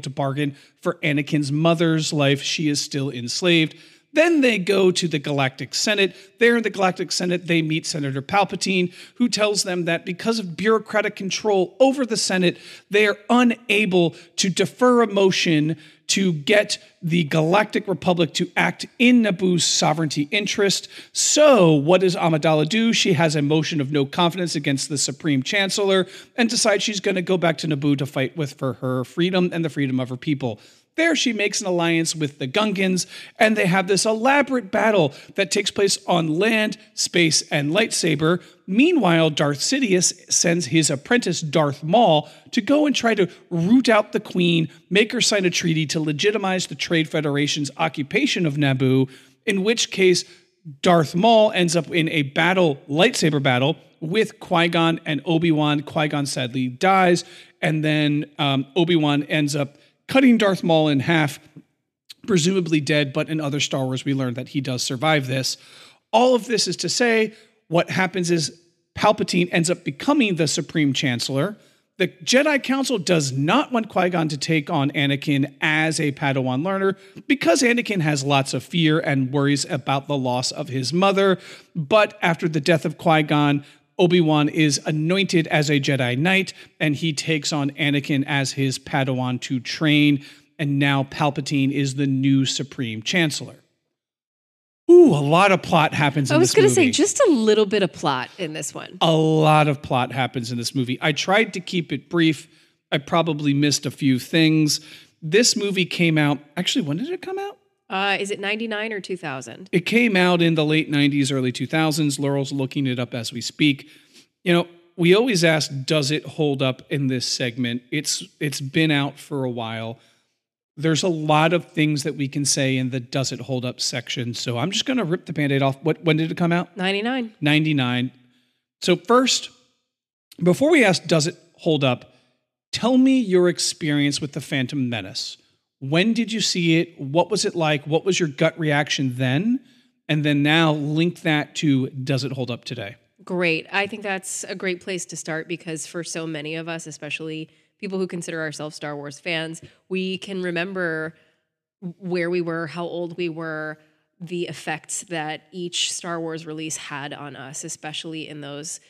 to bargain for Anakin's mother's life. She is still enslaved. Then they go to the Galactic Senate. There in the Galactic Senate, they meet Senator Palpatine, who tells them that because of bureaucratic control over the Senate, they are unable to defer a motion to get the Galactic Republic to act in Naboo's sovereignty interest. So what does Amidala do? She has a motion of no confidence against the Supreme Chancellor and decides she's going to go back to Naboo to fight for her freedom and the freedom of her people. There she makes an alliance with the Gungans, and they have this elaborate battle that takes place on land, space, and lightsaber. Meanwhile, Darth Sidious sends his apprentice, Darth Maul, to go and try to root out the Queen, make her sign a treaty to legitimize the Trade Federation's occupation of Naboo, in which case Darth Maul ends up in a lightsaber battle, with Qui-Gon and Obi-Wan. Qui-Gon sadly dies, and then Obi-Wan ends up cutting Darth Maul in half, presumably dead, but in other Star Wars, we learned that he does survive this. All of this is to say, what happens is Palpatine ends up becoming the Supreme Chancellor. The Jedi Council does not want Qui-Gon to take on Anakin as a Padawan learner because Anakin has lots of fear and worries about the loss of his mother. But after the death of Qui-Gon, Obi-Wan is anointed as a Jedi Knight, and he takes on Anakin as his Padawan to train, and now Palpatine is the new Supreme Chancellor. Ooh, a lot of plot happens in this movie. I was going to say, just a little bit of plot in this one. A lot of plot happens in this movie. I tried to keep it brief. I probably missed a few things. This movie came out... Actually, when did it come out? Is it 99 or 2000? It came out in the late 90s, early 2000s. Laurel's looking it up as we speak. You know, we always ask, does it hold up in this segment? It's been out for a while. There's a lot of things that we can say in the does it hold up section. So I'm just going to rip the Band-Aid off. When did it come out? 99. So first, before we ask, does it hold up? Tell me your experience with The Phantom Menace. When did you see it? What was it like? What was your gut reaction then? And then now link that to, does it hold up today? Great. I think that's a great place to start because for so many of us, especially people who consider ourselves Star Wars fans, we can remember where we were, how old we were, the effects that each Star Wars release had on us, especially in those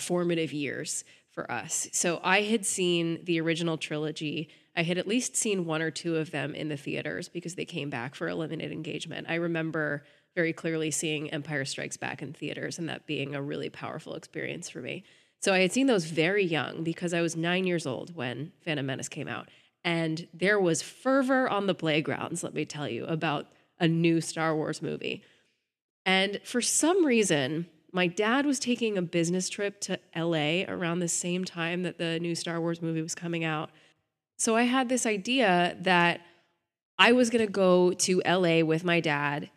formative years for us. So I had seen the original trilogy. I had at least seen one or two of them in the theaters because they came back for a limited engagement. I remember very clearly seeing Empire Strikes Back in theaters and that being a really powerful experience for me. So I had seen those very young because I was 9 years old when Phantom Menace came out. And there was fervor on the playgrounds, let me tell you, about a new Star Wars movie. And for some reason, my dad was taking a business trip to LA around the same time that the new Star Wars movie was coming out. So I had this idea that I was going to go to LA with my dad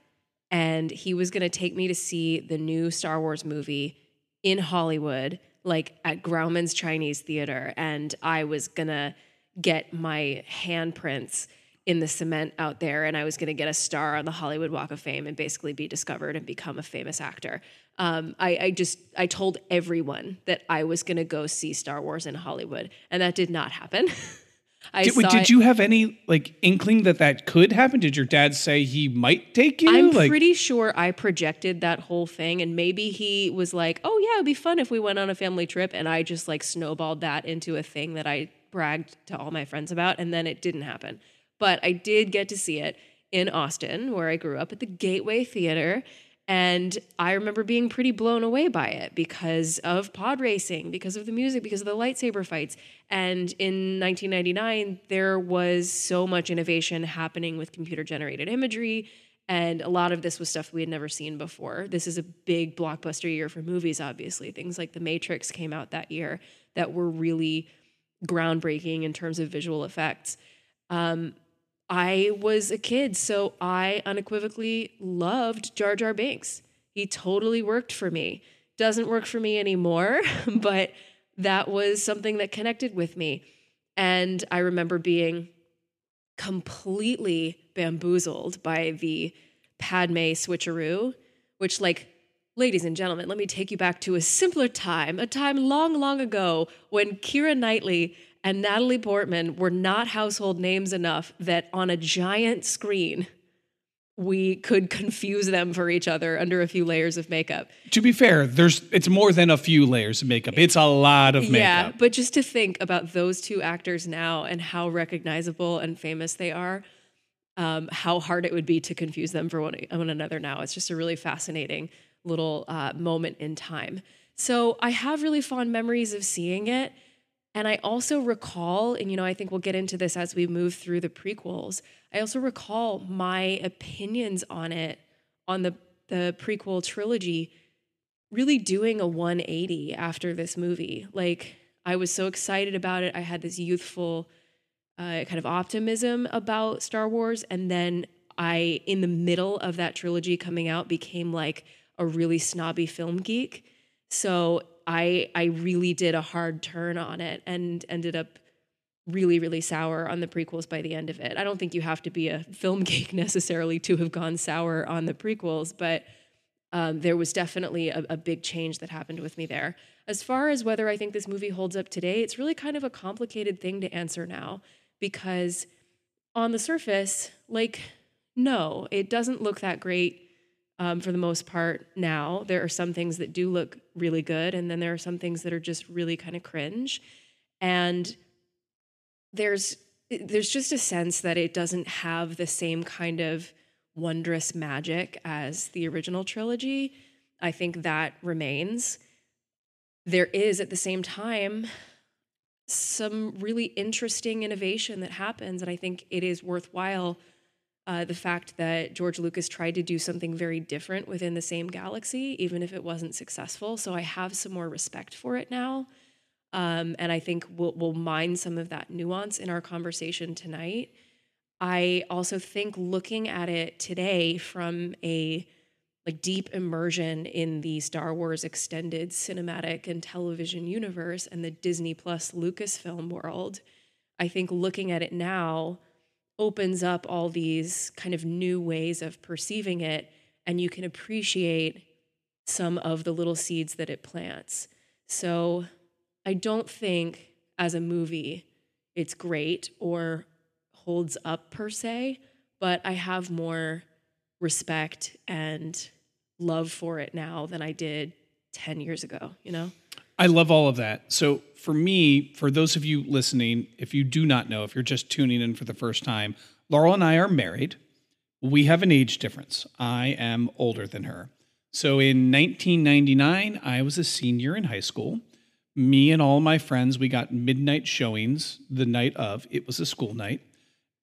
and he was going to take me to see the new Star Wars movie in Hollywood, like at Grauman's Chinese Theater. And I was going to get my handprints in the cement out there, and I was going to get a star on the Hollywood Walk of Fame and basically be discovered and become a famous actor. I told everyone that I was going to go see Star Wars in Hollywood, and that did not happen. Did you have any inkling that could happen? Did your dad say he might take you? I'm pretty sure I projected that whole thing, and maybe he was like, "Oh yeah, it'd be fun if we went on a family trip," and I just snowballed that into a thing that I bragged to all my friends about, and then it didn't happen. But I did get to see it in Austin, where I grew up, at the Gateway Theater. And I remember being pretty blown away by it because of pod racing, because of the music, because of the lightsaber fights. And in 1999, there was so much innovation happening with computer-generated imagery. And a lot of this was stuff we had never seen before. This is a big blockbuster year for movies, obviously. Things like The Matrix came out that year that were really groundbreaking in terms of visual effects. I was a kid, so I unequivocally loved Jar Jar Binks. He totally worked for me. Doesn't work for me anymore, but that was something that connected with me. And I remember being completely bamboozled by the Padme switcheroo, which, ladies and gentlemen, let me take you back to a simpler time, a time long, long ago when Keira Knightley and Natalie Portman were not household names enough that on a giant screen, we could confuse them for each other under a few layers of makeup. To be fair, it's more than a few layers of makeup. It's a lot of makeup. Yeah, but just to think about those two actors now and how recognizable and famous they are, how hard it would be to confuse them for one another now. It's just a really fascinating little moment in time. So I have really fond memories of seeing it. And I also recall, and I think we'll get into this as we move through the prequels, I also recall my opinions on it, on the prequel trilogy, really doing a 180 after this movie. I was so excited about it. I had this youthful kind of optimism about Star Wars. And then I, in the middle of that trilogy coming out, became a really snobby film geek. So I really did a hard turn on it and ended up really, really sour on the prequels by the end of it. I don't think you have to be a film geek necessarily to have gone sour on the prequels, but there was definitely a big change that happened with me there. As far as whether I think this movie holds up today, it's really kind of a complicated thing to answer now because on the surface, no, it doesn't look that great. For the most part now, there are some things that do look really good. And then there are some things that are just really kind of cringe. And there's just a sense that it doesn't have the same kind of wondrous magic as the original trilogy. I think that remains. There is at the same time some really interesting innovation that happens. And I think it is worthwhile the fact that George Lucas tried to do something very different within the same galaxy, even if it wasn't successful. So I have some more respect for it now. And I think we'll mine some of that nuance in our conversation tonight. I also think looking at it today from a deep immersion in the Star Wars extended cinematic and television universe and the Disney Plus Lucasfilm world, I think looking at it now opens up all these kind of new ways of perceiving it, and you can appreciate some of the little seeds that it plants. So I don't think as a movie it's great or holds up per se, but I have more respect and love for it now than I did 10 years ago, I love all of that. So for me, for those of you listening, if you do not know, if you're just tuning in for the first time, Laurel and I are married. We have an age difference. I am older than her. So in 1999, I was a senior in high school. Me and all my friends, we got midnight showings the night of. It was a school night.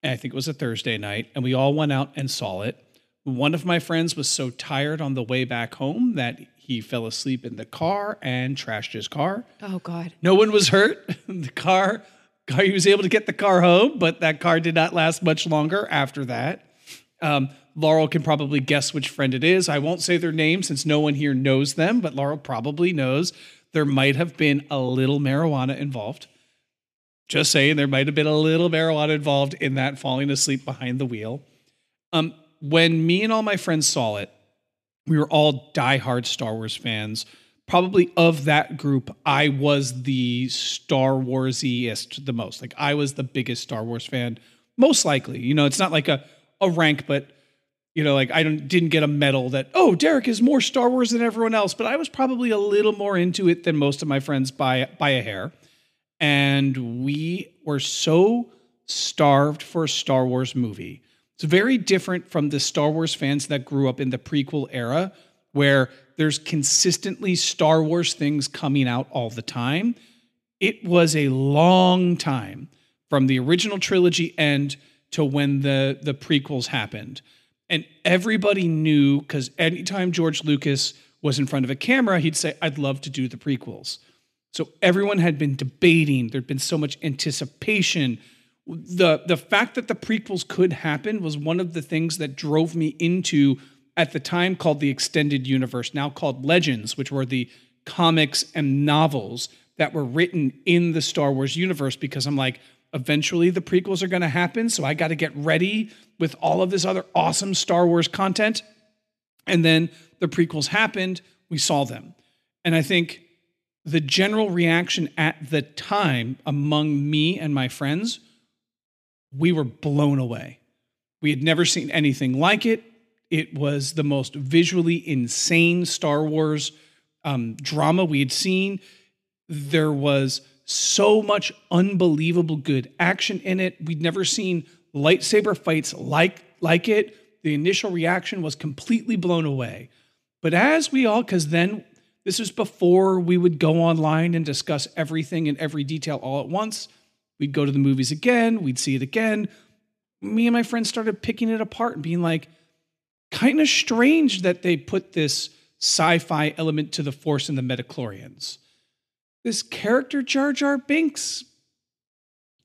I think it was a Thursday night. And we all went out and saw it. One of my friends was so tired on the way back home that he fell asleep in the car and trashed his car. Oh, God. No one was hurt. He was able to get the car home, but that car did not last much longer after that. Laurel can probably guess which friend it is. I won't say their name since no one here knows them, but Laurel probably knows there might have been a little marijuana involved. Just saying, there might have been a little marijuana involved in that falling asleep behind the wheel. When me and all my friends saw it, we were all diehard Star Wars fans. Probably of that group, I was the Star Wars-iest the most. Like, I was the biggest Star Wars fan, most likely. You know, it's not like a rank, but, you know, like I didn't get a medal that, oh, Derek is more Star Wars than everyone else. But I was probably a little more into it than most of my friends by a hair. And we were so starved for a Star Wars movie. It's very different from the Star Wars fans that grew up in the prequel era, where there's consistently Star Wars things coming out all the time. It was a long time from the original trilogy end to when the prequels happened. And everybody knew, because anytime George Lucas was in front of a camera, he'd say, I'd love to do the prequels. So everyone had been debating. There'd been so much anticipation. The fact that the prequels could happen was one of the things that drove me into, at the time called the extended universe, now called Legends, which were the comics and novels that were written in the Star Wars universe, because I'm like, eventually the prequels are going to happen, so I got to get ready with all of this other awesome Star Wars content. And then the prequels happened, we saw them. And I think the general reaction at the time among me and my friends, we were blown away. We had never seen anything like it. It was the most visually insane Star Wars drama we had seen. There was so much unbelievable good action in it. We'd never seen lightsaber fights like it. The initial reaction was completely blown away. But as we all, because then this was before we would go online and discuss everything and every detail all at once. We'd go to the movies again. We'd see it again. Me and my friends started picking it apart and being like, kind of strange that they put this sci-fi element to the Force and the midi-chlorians. This character, Jar Jar Binks,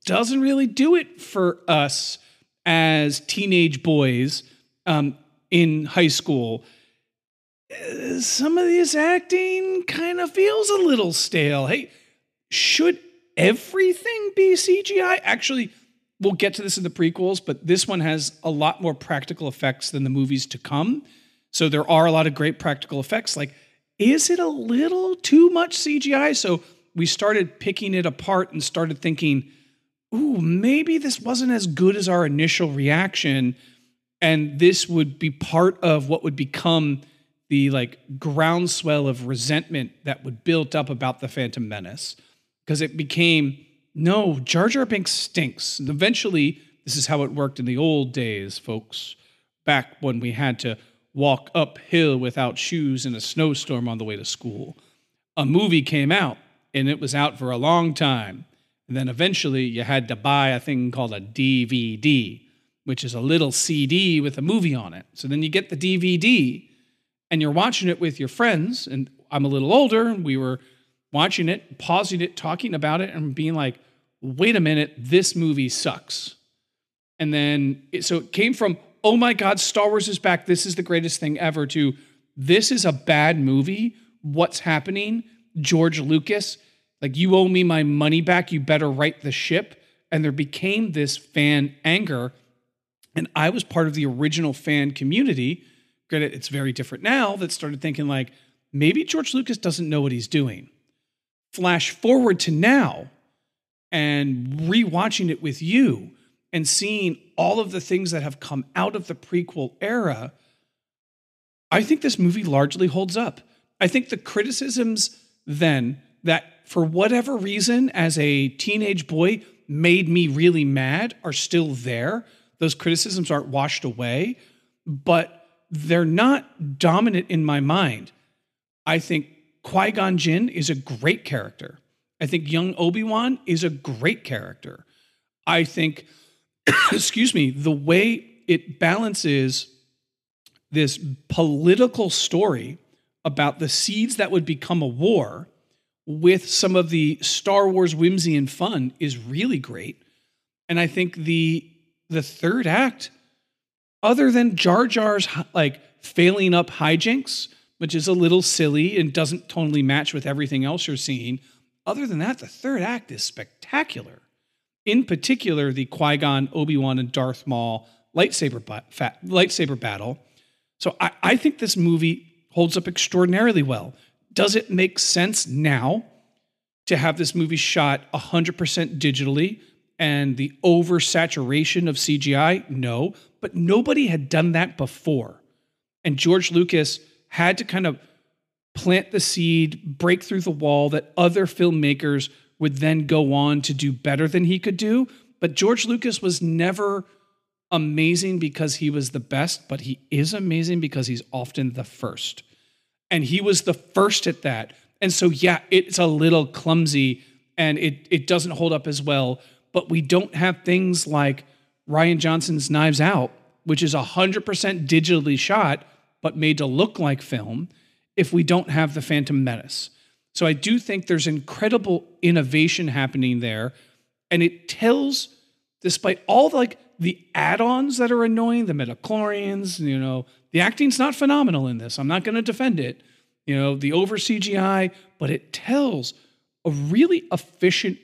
doesn't really do it for us as teenage boys in high school. Some of this acting kind of feels a little stale. Hey, should everything be CGI? Actually, we'll get to this in the prequels, but this one has a lot more practical effects than the movies to come. So there are a lot of great practical effects. Like, is it a little too much CGI? So we started picking it apart and started thinking, ooh, maybe this wasn't as good as our initial reaction. And this would be part of what would become the like groundswell of resentment that would build up about The Phantom Menace. Because it became, no, Jar Jar Binks stinks. And eventually, this is how it worked in the old days, folks. Back when we had to walk uphill without shoes in a snowstorm on the way to school. A movie came out, and it was out for a long time. And then eventually, you had to buy a thing called a DVD, which is a little CD with a movie on it. So then you get the DVD, and you're watching it with your friends. And I'm a little older, and we were watching it, pausing it, talking about it, and being like, wait a minute, this movie sucks. And then, so it came from, oh my God, Star Wars is back, this is the greatest thing ever, to this is a bad movie, what's happening? George Lucas, like, you owe me my money back, you better right the ship. And there became this fan anger. And I was part of the original fan community, granted it's very different now, that started thinking like, maybe George Lucas doesn't know what he's doing. Flash forward to now, and rewatching it with you and seeing all of the things that have come out of the prequel era, I think this movie largely holds up. I think the criticisms then that for whatever reason as a teenage boy made me really mad are still there. Those criticisms aren't washed away. but they're not dominant in my mind. I think Qui-Gon Jinn is a great character. I think young Obi-Wan is a great character. I think, excuse me, the way it balances this political story about the seeds that would become a war with some of the Star Wars whimsy and fun is really great. And I think the third act, other than Jar Jar's like failing up hijinks, which is a little silly and doesn't totally match with everything else you're seeing, other than that, the third act is spectacular. In particular, the Qui-Gon, Obi-Wan, and Darth Maul lightsaber battle. So I think this movie holds up extraordinarily well. Does it make sense now to have this movie shot 100% digitally and the oversaturation of CGI? No, but nobody had done that before. And George Lucas had to kind of plant the seed, break through the wall that other filmmakers would then go on to do better than he could do. But George Lucas was never amazing because he was the best, but he is amazing because he's often the first. And he was the first at that. And so, yeah, it's a little clumsy and it doesn't hold up as well. But we don't have things like Rian Johnson's Knives Out, which is 100% digitally shot, but made to look like film, if we don't have The Phantom Menace. So I do think there's incredible innovation happening there. And it tells, despite all the add-ons that are annoying, the midi-chlorians, the acting's not phenomenal in this. I'm not going to defend it. The over CGI, but it tells a really efficient,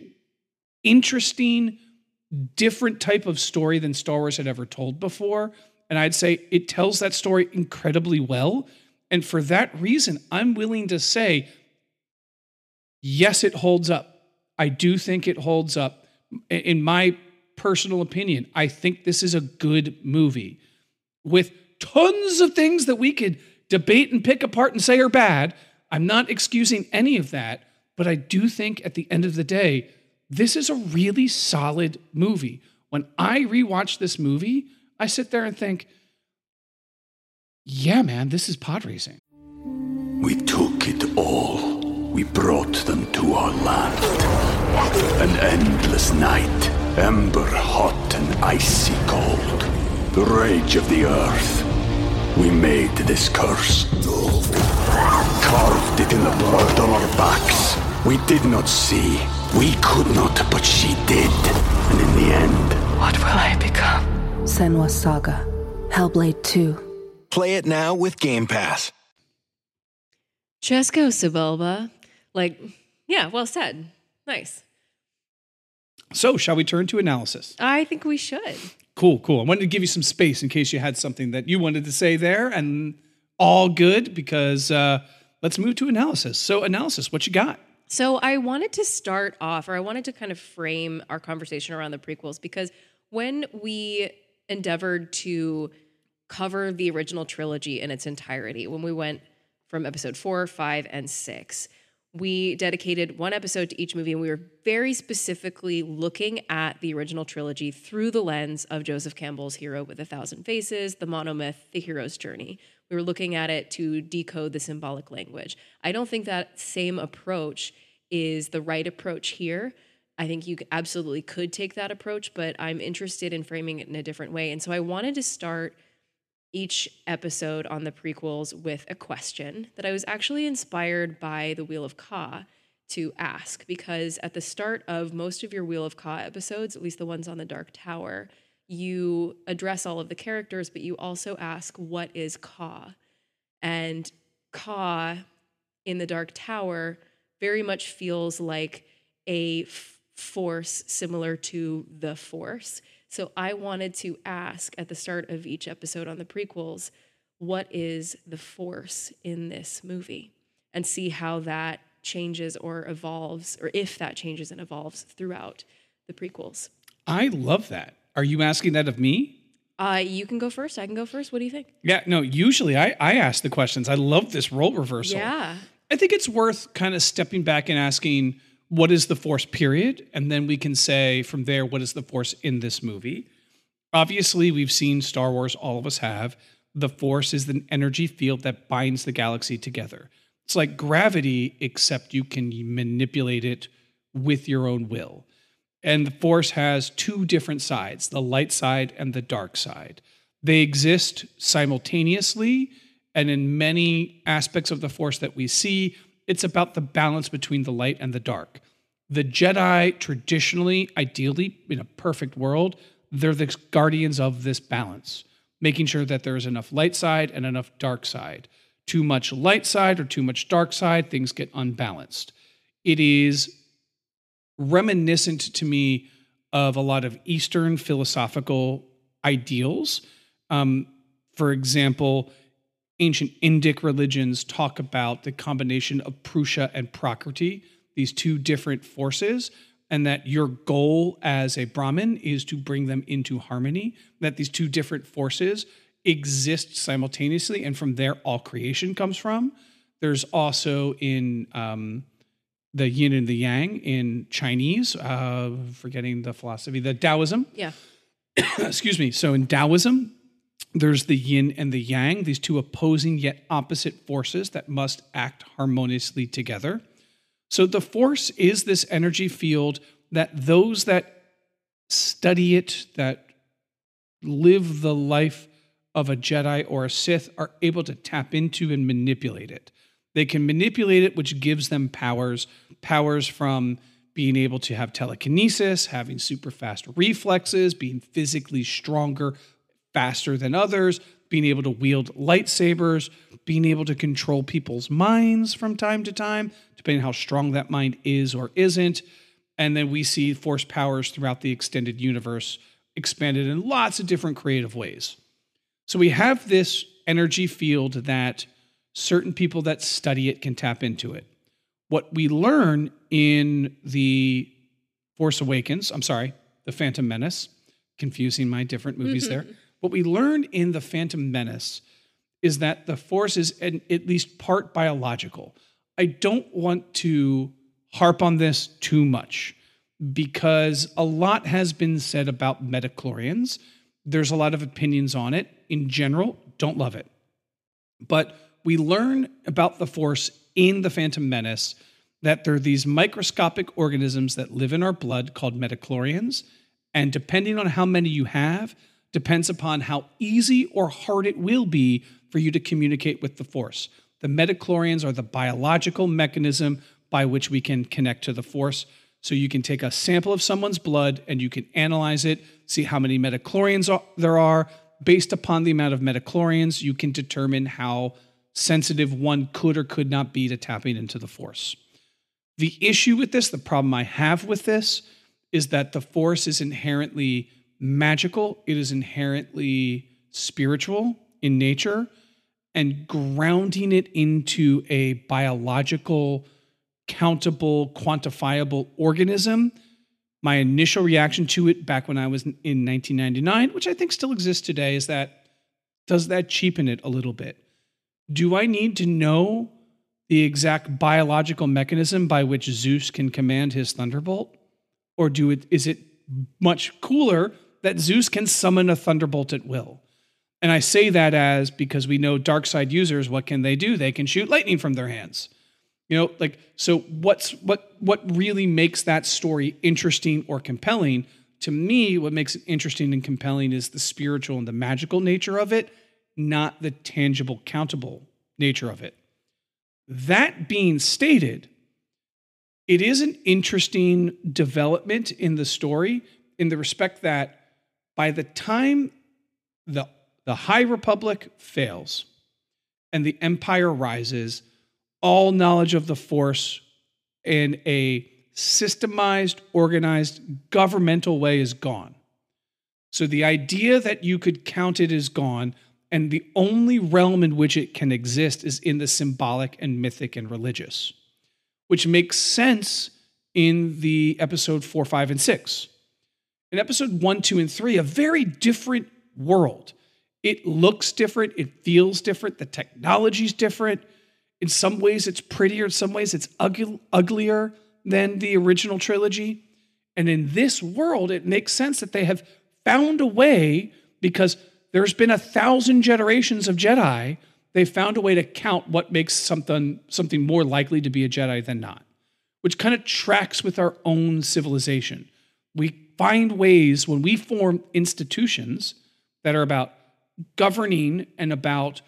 interesting, different type of story than Star Wars had ever told before. And I'd say it tells that story incredibly well. And for that reason, I'm willing to say, yes, it holds up. I do think it holds up. In my personal opinion, I think this is a good movie with tons of things that we could debate and pick apart and say are bad. I'm not excusing any of that, but I do think at the end of the day, this is a really solid movie. When I rewatch this movie, I sit there and think, yeah, man, this is pod racing. We took it all. We brought them to our land. An endless night, ember hot and icy cold. The rage of the earth. We made this curse. Carved it in the blood on our backs. We did not see. We could not, but she did. And in the end, what will I become? Senwa Saga. Hellblade 2. Play it now with Game Pass. Chesco Sebelba. Yeah, well said. Nice. So, shall we turn to analysis? I think we should. Cool. I wanted to give you some space in case you had something that you wanted to say there, and all good, because let's move to analysis. So analysis, what you got? So I wanted to start off, or I wanted to kind of frame our conversation around the prequels, because when we endeavored to cover the original trilogy in its entirety, when we went from episode 4, 5, and 6, we dedicated one episode to each movie, and we were very specifically looking at the original trilogy through the lens of Joseph Campbell's Hero with a Thousand Faces, the monomyth, the hero's journey. We were looking at it to decode the symbolic language. I don't think that same approach is the right approach here. I think you absolutely could take that approach, but I'm interested in framing it in a different way. And so I wanted to start each episode on the prequels with a question that I was actually inspired by the Wheel of Ka to ask, because at the start of most of your Wheel of Ka episodes, at least the ones on the Dark Tower, you address all of the characters, but you also ask, what is Ka? And Ka in the Dark Tower very much feels like a force similar to the Force. So I wanted to ask at the start of each episode on the prequels, what is the Force in this movie? And see how that changes or evolves, or if that changes and evolves throughout the prequels. I love that. Are you asking that of me? You can go first. I can go first. What do you think? Yeah, no, usually I ask the questions. I love this role reversal. Yeah. I think it's worth kind of stepping back and asking, what is the Force, period? And then we can say from there, what is the Force in this movie? Obviously, we've seen Star Wars, all of us have. the Force is an energy field that binds the galaxy together. It's like gravity, except you can manipulate it with your own will. And the Force has two different sides, the light side and the dark side. They exist simultaneously, and in many aspects of the Force that we see, it's about the balance between the light and the dark. The Jedi traditionally, ideally, in a perfect world, they're the guardians of this balance, making sure that there's enough light side and enough dark side. Too much light side or too much dark side, things get unbalanced. It is reminiscent to me of a lot of Eastern philosophical ideals. For example, ancient Indic religions talk about the combination of Purusha and Prakriti, these two different forces, and that your goal as a Brahmin is to bring them into harmony, that these two different forces exist simultaneously, and from there all creation comes from. There's also in the yin and the yang in Chinese, forgetting the philosophy, the Taoism. Yeah. Excuse me. So in Taoism, there's the yin and the yang, these two opposing yet opposite forces that must act harmoniously together. So the Force is this energy field that those that study it, that live the life of a Jedi or a Sith, are able to tap into and manipulate it. They can manipulate it, which gives them powers from being able to have telekinesis, having super fast reflexes, being physically stronger, faster than others, being able to wield lightsabers, being able to control people's minds from time to time, depending on how strong that mind is or isn't. And then we see Force powers throughout the extended universe expanded in lots of different creative ways. So we have this energy field that certain people that study it can tap into it. What we learn in The Force Awakens, The Phantom Menace, confusing my different movies there. What we learn in The Phantom Menace is that the Force is at least part biological. I don't want to harp on this too much because a lot has been said about midi-chlorians. There's a lot of opinions on it. In general, don't love it. But we learn about the Force in The Phantom Menace that there are these microscopic organisms that live in our blood called midi-chlorians, and depending on how many you have, depends upon how easy or hard it will be for you to communicate with the Force. The midi-chlorians are the biological mechanism by which we can connect to the Force. So you can take a sample of someone's blood and you can analyze it, see how many midi-chlorians there are. Based upon the amount of midi-chlorians, you can determine how sensitive one could or could not be to tapping into the Force. The issue with this, the problem I have with this, is that the Force is inherently magical. It is inherently spiritual in nature, and grounding it into a biological, countable, quantifiable organism. My initial reaction to it back when I was in 1999, which I think still exists today, is that, does that cheapen it a little bit? Do I need to know the exact biological mechanism by which Zeus can command his thunderbolt? Or is it much cooler that Zeus can summon a thunderbolt at will? And I say that as, because we know dark side users, what can they do? They can shoot lightning from their hands. You know, like, so what really makes that story interesting or compelling? To me, what makes it interesting and compelling is the spiritual and the magical nature of it, not the tangible, countable nature of it. That being stated, it is an interesting development in the story, in the respect that by the time the High Republic fails and the Empire rises, all knowledge of the Force in a systemized, organized, governmental way is gone. So the idea that you could count it is gone, and the only realm in which it can exist is in the symbolic and mythic and religious, which makes sense in the episode 4, 5, and 6. In episode 1, 2, and 3, a very different world. It looks different. It feels different. The technology's different. In some ways, it's prettier. In some ways, it's uglier than the original trilogy. And in this world, it makes sense that they have found a way, because There's been 1,000 generations of Jedi. They found a way to count what makes something more likely to be a Jedi than not, which kind of tracks with our own civilization. We find ways when we form institutions that are about governing and about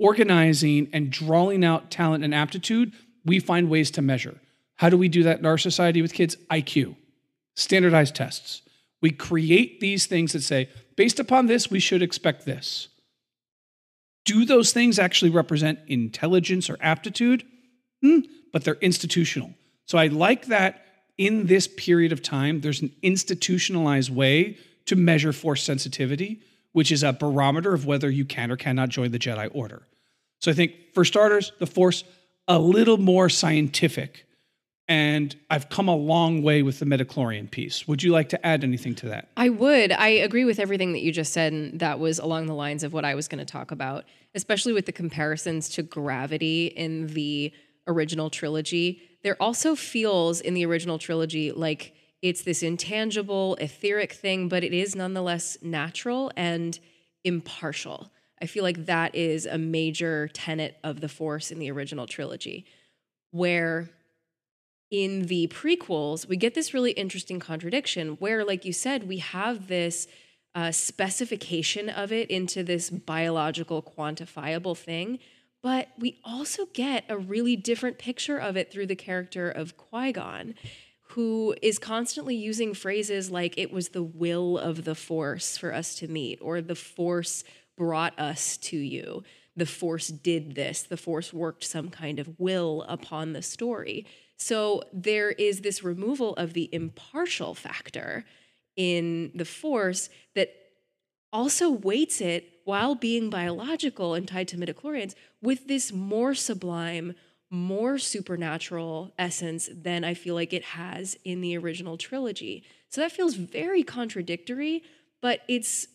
organizing and drawing out talent and aptitude, we find ways to measure. How do we do that in our society with kids? IQ, standardized tests. We create these things that say, based upon this, we should expect this. Do those things actually represent intelligence or aptitude? But they're institutional. So I like that in this period of time, there's an institutionalized way to measure force sensitivity, which is a barometer of whether you can or cannot join the Jedi Order. So I think, for starters, the Force, a little more scientific. And I've come a long way with the midi-chlorian piece. Would you like to add anything to that? I would. I agree with everything that you just said, and that was along the lines of what I was going to talk about, especially with the comparisons to gravity in the original trilogy. There also feels in the original trilogy like it's this intangible, etheric thing, but it is nonetheless natural and impartial. I feel like that is a major tenet of the Force in the original trilogy, where in the prequels, we get this really interesting contradiction where, like you said, we have this specification of it into this biological, quantifiable thing, but we also get a really different picture of it through the character of Qui-Gon, who is constantly using phrases like, it was the will of the Force for us to meet, or the Force brought us to you, the Force did this, the Force worked some kind of will upon the story. So there is this removal of the impartial factor in the Force that also weights it, while being biological and tied to midi-chlorians, with this more sublime, more supernatural essence than I feel like it has in the original trilogy. So that feels very contradictory, but it's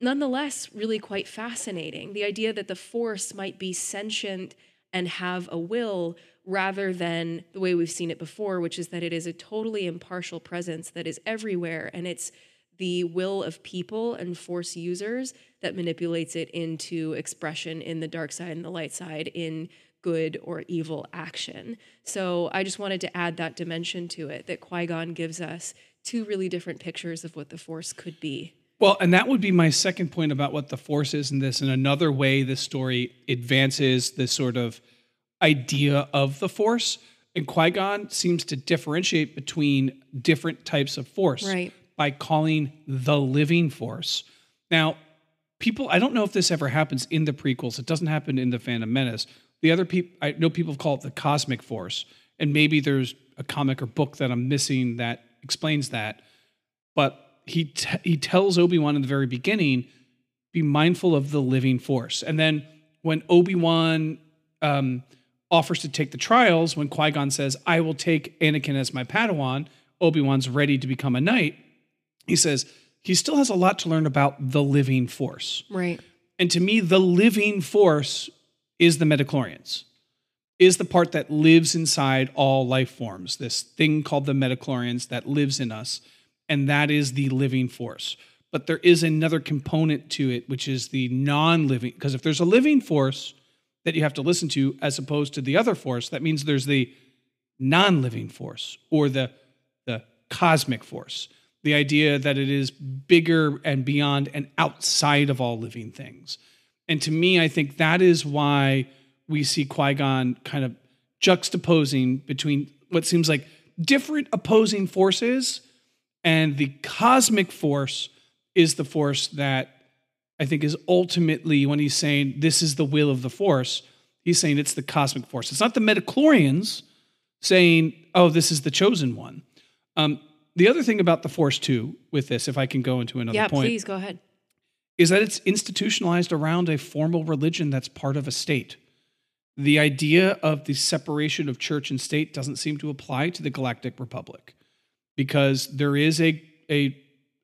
nonetheless really quite fascinating. The idea that the Force might be sentient and have a will rather than the way we've seen it before, which is that it is a totally impartial presence that is everywhere, and it's the will of people and Force users that manipulates it into expression in the dark side and the light side, in good or evil action. So I just wanted to add that dimension to it, that Qui-Gon gives us two really different pictures of what the Force could be. Well, and that would be my second point about what the Force is in this, and another way this story advances this sort of idea of the Force. And Qui-Gon seems to differentiate between different types of Force, right, by calling the living Force. Now, people, I don't know if this ever happens in the prequels. It doesn't happen in The Phantom Menace. The other people, I know people call it the cosmic Force, and maybe there's a comic or book that I'm missing that explains that. But he tells Obi-Wan in the very beginning, be mindful of the living Force. And then when Obi-Wan offers to take the trials, when Qui-Gon says, I will take Anakin as my Padawan, Obi-Wan's ready to become a knight, he says he still has a lot to learn about the living Force. Right. And to me, the living Force is the midi-chlorians, is the part that lives inside all life forms, this thing called the midi-chlorians that lives in us, and that is the living Force. But there is another component to it, which is the non-living, because if there's a living Force that you have to listen to as opposed to the other Force, that means there's the non-living Force, or the cosmic Force, the idea that it is bigger and beyond and outside of all living things. And to me, I think that is why we see Qui-Gon kind of juxtaposing between what seems like different opposing forces, and the cosmic Force is the Force that I think is ultimately, when he's saying this is the will of the Force, he's saying it's the cosmic Force. It's not the midi-chlorians saying, oh, this is the chosen one. The other thing about the Force, too, with this, if I can go into another point. Yeah, please, go ahead. Is that it's institutionalized around a formal religion that's part of a state. The idea of the separation of church and state doesn't seem to apply to the Galactic Republic, because there is a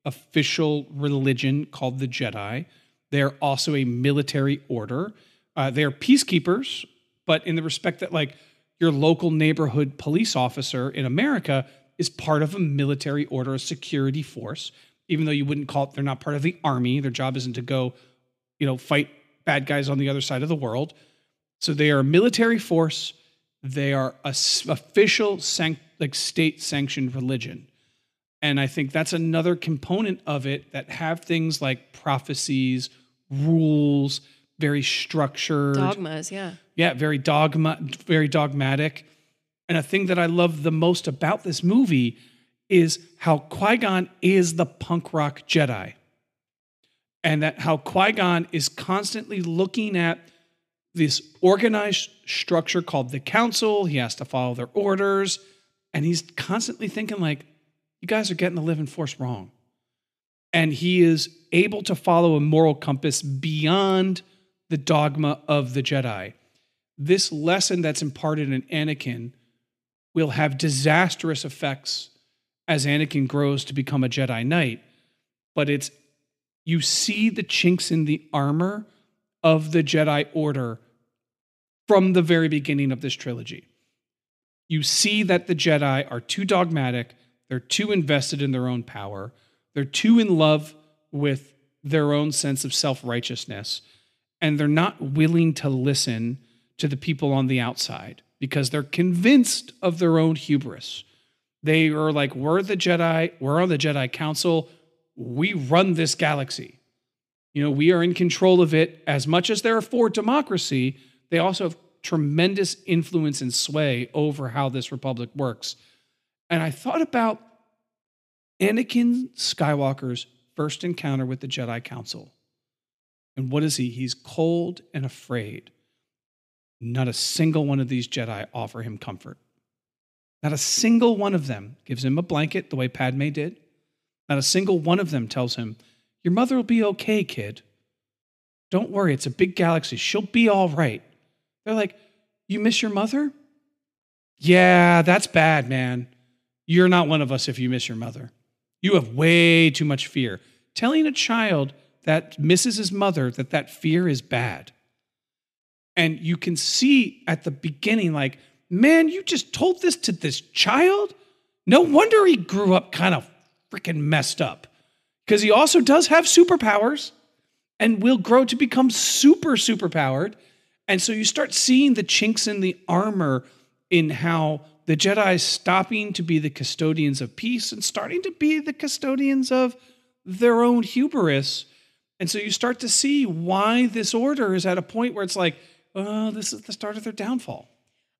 official religion called the Jedi. They're also a military order. They are peacekeepers, but in the respect that, like, your local neighborhood police officer in America is part of a military order, a security force, even though you wouldn't call it, they're not part of the army. Their job isn't to go you know, fight bad guys on the other side of the world. So they are a military force. They are a official state-sanctioned religion. And I think that's another component of it that have things like prophecies, rules, very structured. Dogmas, yeah. Yeah, very dogmatic. And a thing that I love the most about this movie is how Qui-Gon is the punk rock Jedi. And that how Qui-Gon is constantly looking at this organized structure called the Council. He has to follow their orders. And he's constantly thinking like, you guys are getting the living force wrong. And he is able to follow a moral compass beyond the dogma of the Jedi. This lesson that's imparted in Anakin will have disastrous effects as Anakin grows to become a Jedi Knight. But it's, you see the chinks in the armor of the Jedi Order from the very beginning of this trilogy. You see that the Jedi are too dogmatic. They're too invested in their own power. They're too in love with their own sense of self-righteousness. And they're not willing to listen to the people on the outside because they're convinced of their own hubris. They are like, we're the Jedi. We're on the Jedi Council. We run this galaxy. You know, we are in control of it. As much as they're for democracy, they also have tremendous influence and sway over how this republic works. And I thought about Anakin Skywalker's first encounter with the Jedi Council. And what is he? He's cold and afraid. Not a single one of these Jedi offer him comfort. Not a single one of them gives him a blanket the way Padme did. Not a single one of them tells him, your mother will be okay, kid. Don't worry, it's a big galaxy. She'll be all right. They're like, you miss your mother? Yeah, that's bad, man. You're not one of us if you miss your mother. You have way too much fear. Telling a child that misses his mother that fear is bad. And you can see at the beginning, like, man, you just told this to this child? No wonder he grew up kind of freaking messed up. Because he also does have superpowers and will grow to become super powered. And so you start seeing the chinks in the armor in how the Jedi stopping to be the custodians of peace and starting to be the custodians of their own hubris. And so you start to see why this order is at a point where it's like, oh, this is the start of their downfall.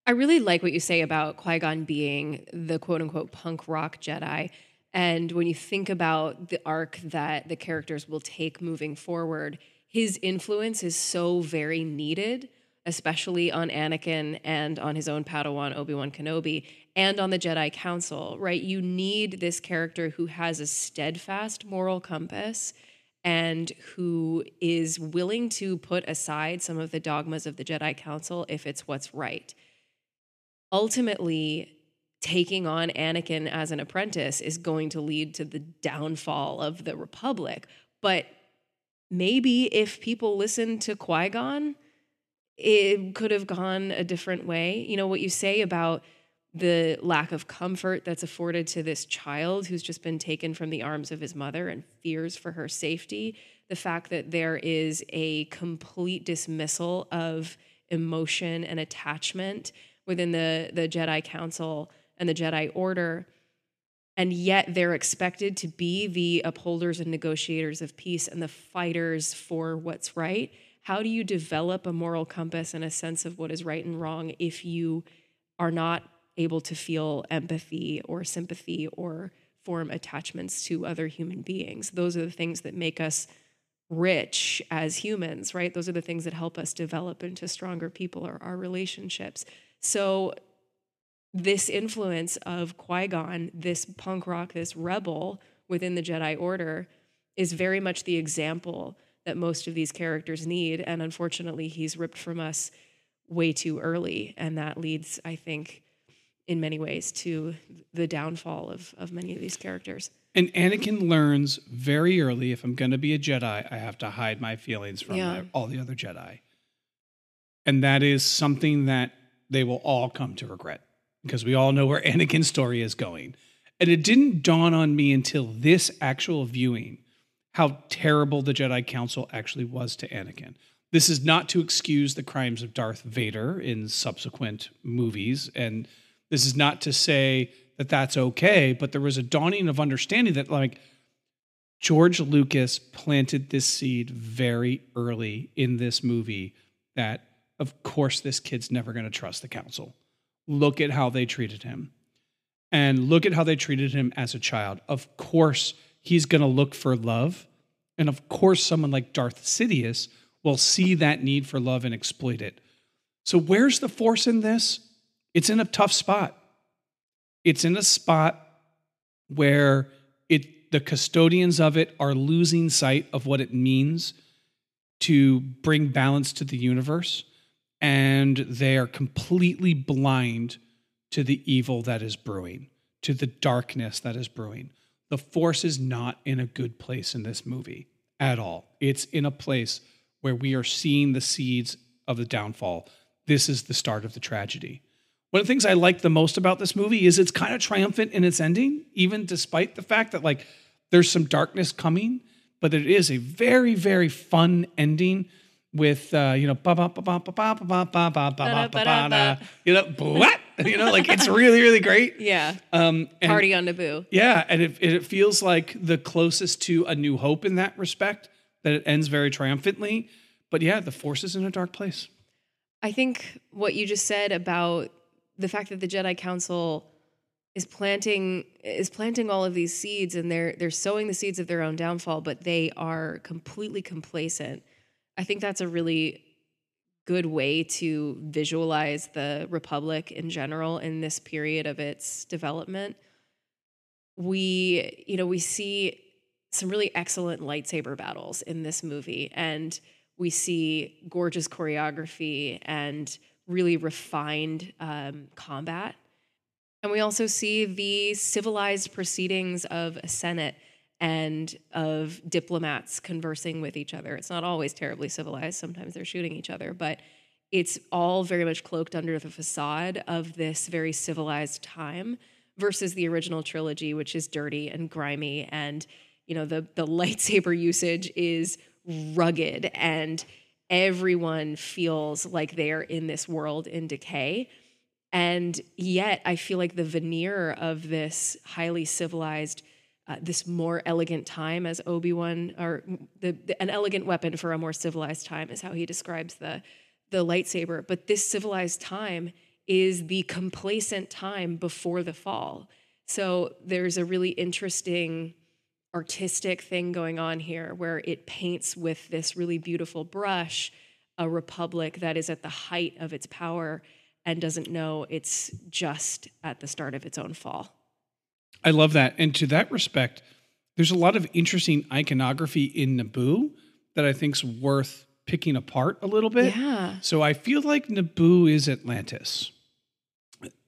I really like what you say about Qui-Gon being the quote-unquote punk rock Jedi. And when you think about the arc that the characters will take moving forward, his influence is so very needed, especially on Anakin and on his own Padawan, Obi-Wan Kenobi, and on the Jedi Council, right? You need this character who has a steadfast moral compass and who is willing to put aside some of the dogmas of the Jedi Council if it's what's right. Ultimately, taking on Anakin as an apprentice is going to lead to the downfall of the Republic. But maybe if people listened to Qui-Gon, it could have gone a different way. You know, what you say about the lack of comfort that's afforded to this child who's just been taken from the arms of his mother and fears for her safety, the fact that there is a complete dismissal of emotion and attachment within the Jedi Council and the Jedi Order, and yet they're expected to be the upholders and negotiators of peace and the fighters for what's right. How do you develop a moral compass and a sense of what is right and wrong if you are not able to feel empathy or sympathy or form attachments to other human beings? Those are the things that make us rich as humans, right? Those are the things that help us develop into stronger people or our relationships. So this influence of Qui-Gon, this punk rock, this rebel within the Jedi Order is very much the example that most of these characters need. And unfortunately, he's ripped from us way too early. And that leads, I think, in many ways to the downfall of many of these characters. And Anakin learns very early, if I'm going to be a Jedi, I have to hide my feelings from all the other Jedi. And that is something that they will all come to regret because we all know where Anakin's story is going. And it didn't dawn on me until this actual viewing how terrible the Jedi Council actually was to Anakin. This is not to excuse the crimes of Darth Vader in subsequent movies, and this is not to say that that's okay, but there was a dawning of understanding that, like, George Lucas planted this seed very early in this movie that, of course, this kid's never going to trust the council. Look at how they treated him. And look at how they treated him as a child. Of course, he's going to look for love. And of course, someone like Darth Sidious will see that need for love and exploit it. So where's the Force in this? It's in a tough spot. It's in a spot where the custodians of it are losing sight of what it means to bring balance to the universe, and they are completely blind to the evil that is brewing, to the darkness that is brewing. The Force is not in a good place in this movie at all. It's in a place where we are seeing the seeds of the downfall. This is the start of the tragedy. One of the things I like the most about this movie is it's kind of triumphant in its ending, even despite the fact that, like, there's some darkness coming, but it is a very, very fun ending with, you know, like, it's really, really great. Yeah. Party on Naboo. Yeah. And it feels like the closest to A New Hope in that respect, that it ends very triumphantly. But yeah, the Force is in a dark place. I think what you just said about the fact that the Jedi Council is planting all of these seeds, and they're sowing the seeds of their own downfall, but they are completely complacent. I think that's a really good way to visualize the Republic in general in this period of its development. We see some really excellent lightsaber battles in this movie, and we see gorgeous choreography and really refined combat. And we also see the civilized proceedings of a Senate and of diplomats conversing with each other. It's not always terribly civilized. Sometimes they're shooting each other, but it's all very much cloaked under the facade of this very civilized time versus the original trilogy, which is dirty and grimy. And, you know, the lightsaber usage is rugged, and everyone feels like they are in this world in decay. And yet I feel like the veneer of this highly civilized, this more elegant time, as Obi-Wan, or an elegant weapon for a more civilized time is how he describes the lightsaber. But this civilized time is the complacent time before the fall. So there's a really interesting artistic thing going on here where it paints with this really beautiful brush a republic that is at the height of its power and doesn't know it's just at the start of its own fall. I love that. And to that respect, there's a lot of interesting iconography in Naboo that I think's worth picking apart a little bit. Yeah. So I feel like Naboo is Atlantis.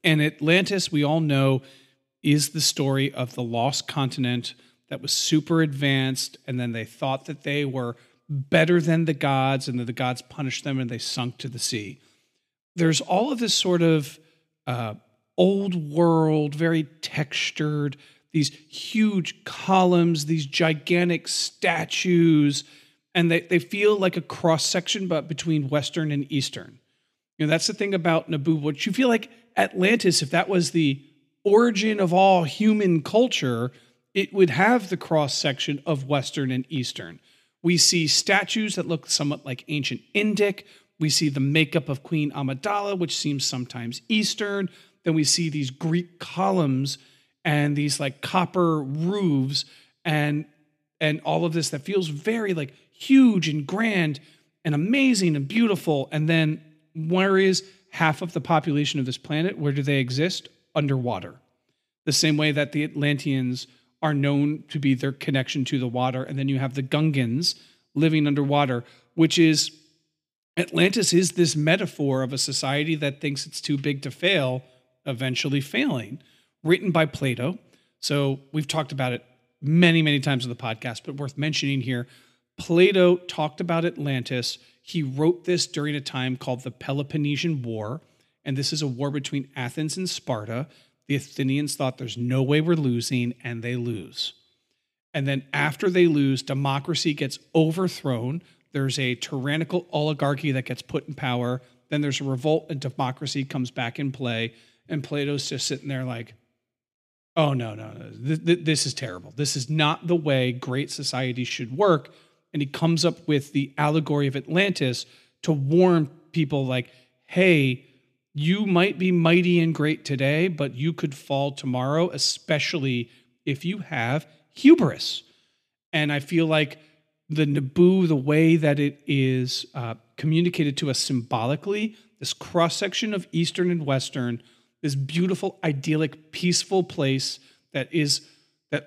And Atlantis, we all know, is the story of the lost continent that was super advanced, and then they thought that they were better than the gods, and then the gods punished them, and they sunk to the sea. There's all of this sort of old world, very textured, these huge columns, these gigantic statues, and they feel like a cross-section, but between Western and Eastern. You know, that's the thing about Naboo. What you feel like Atlantis, if that was the origin of all human culture, it would have the cross-section of Western and Eastern. We see statues that look somewhat like ancient Indic. We see the makeup of Queen Amidala, which seems sometimes Eastern. Then we see these Greek columns and these, like, copper roofs and all of this that feels very, like, huge and grand and amazing and beautiful. And then where is half of the population of this planet? Where do they exist? Underwater. The same way that the Atlanteans are known to be their connection to the water. And then you have the Gungans living underwater, which is, Atlantis is this metaphor of a society that thinks it's too big to fail, eventually failing, written by Plato. So we've talked about it many, many times in the podcast, but worth mentioning here. Plato talked about Atlantis. He wrote this during a time called the Peloponnesian War. And this is a war between Athens and Sparta. The Athenians thought there's no way we're losing, and they lose. And then after they lose, democracy gets overthrown. There's a tyrannical oligarchy that gets put in power. Then there's a revolt and democracy comes back in play. And Plato's just sitting there like, oh, no. This is terrible. This is not the way great society should work. And he comes up with the allegory of Atlantis to warn people like, hey, you might be mighty and great today, but you could fall tomorrow, especially if you have hubris. And I feel like the Naboo, the way that it is communicated to us symbolically, this cross-section of Eastern and Western, this beautiful, idyllic, peaceful place that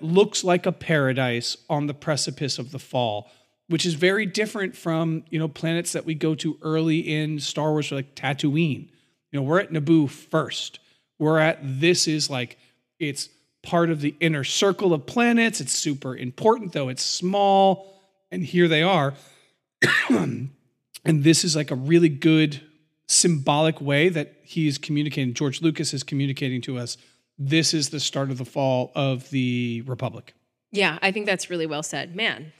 looks like a paradise on the precipice of the fall, which is very different from, you know, planets that we go to early in Star Wars, like Tatooine. You know, we're at Naboo first. This is like, it's part of the inner circle of planets. It's super important, though it's small. And here they are. And this is like a really good symbolic way that he is communicating. George Lucas is communicating to us. This is the start of the fall of the Republic. Yeah, I think that's really well said. Man,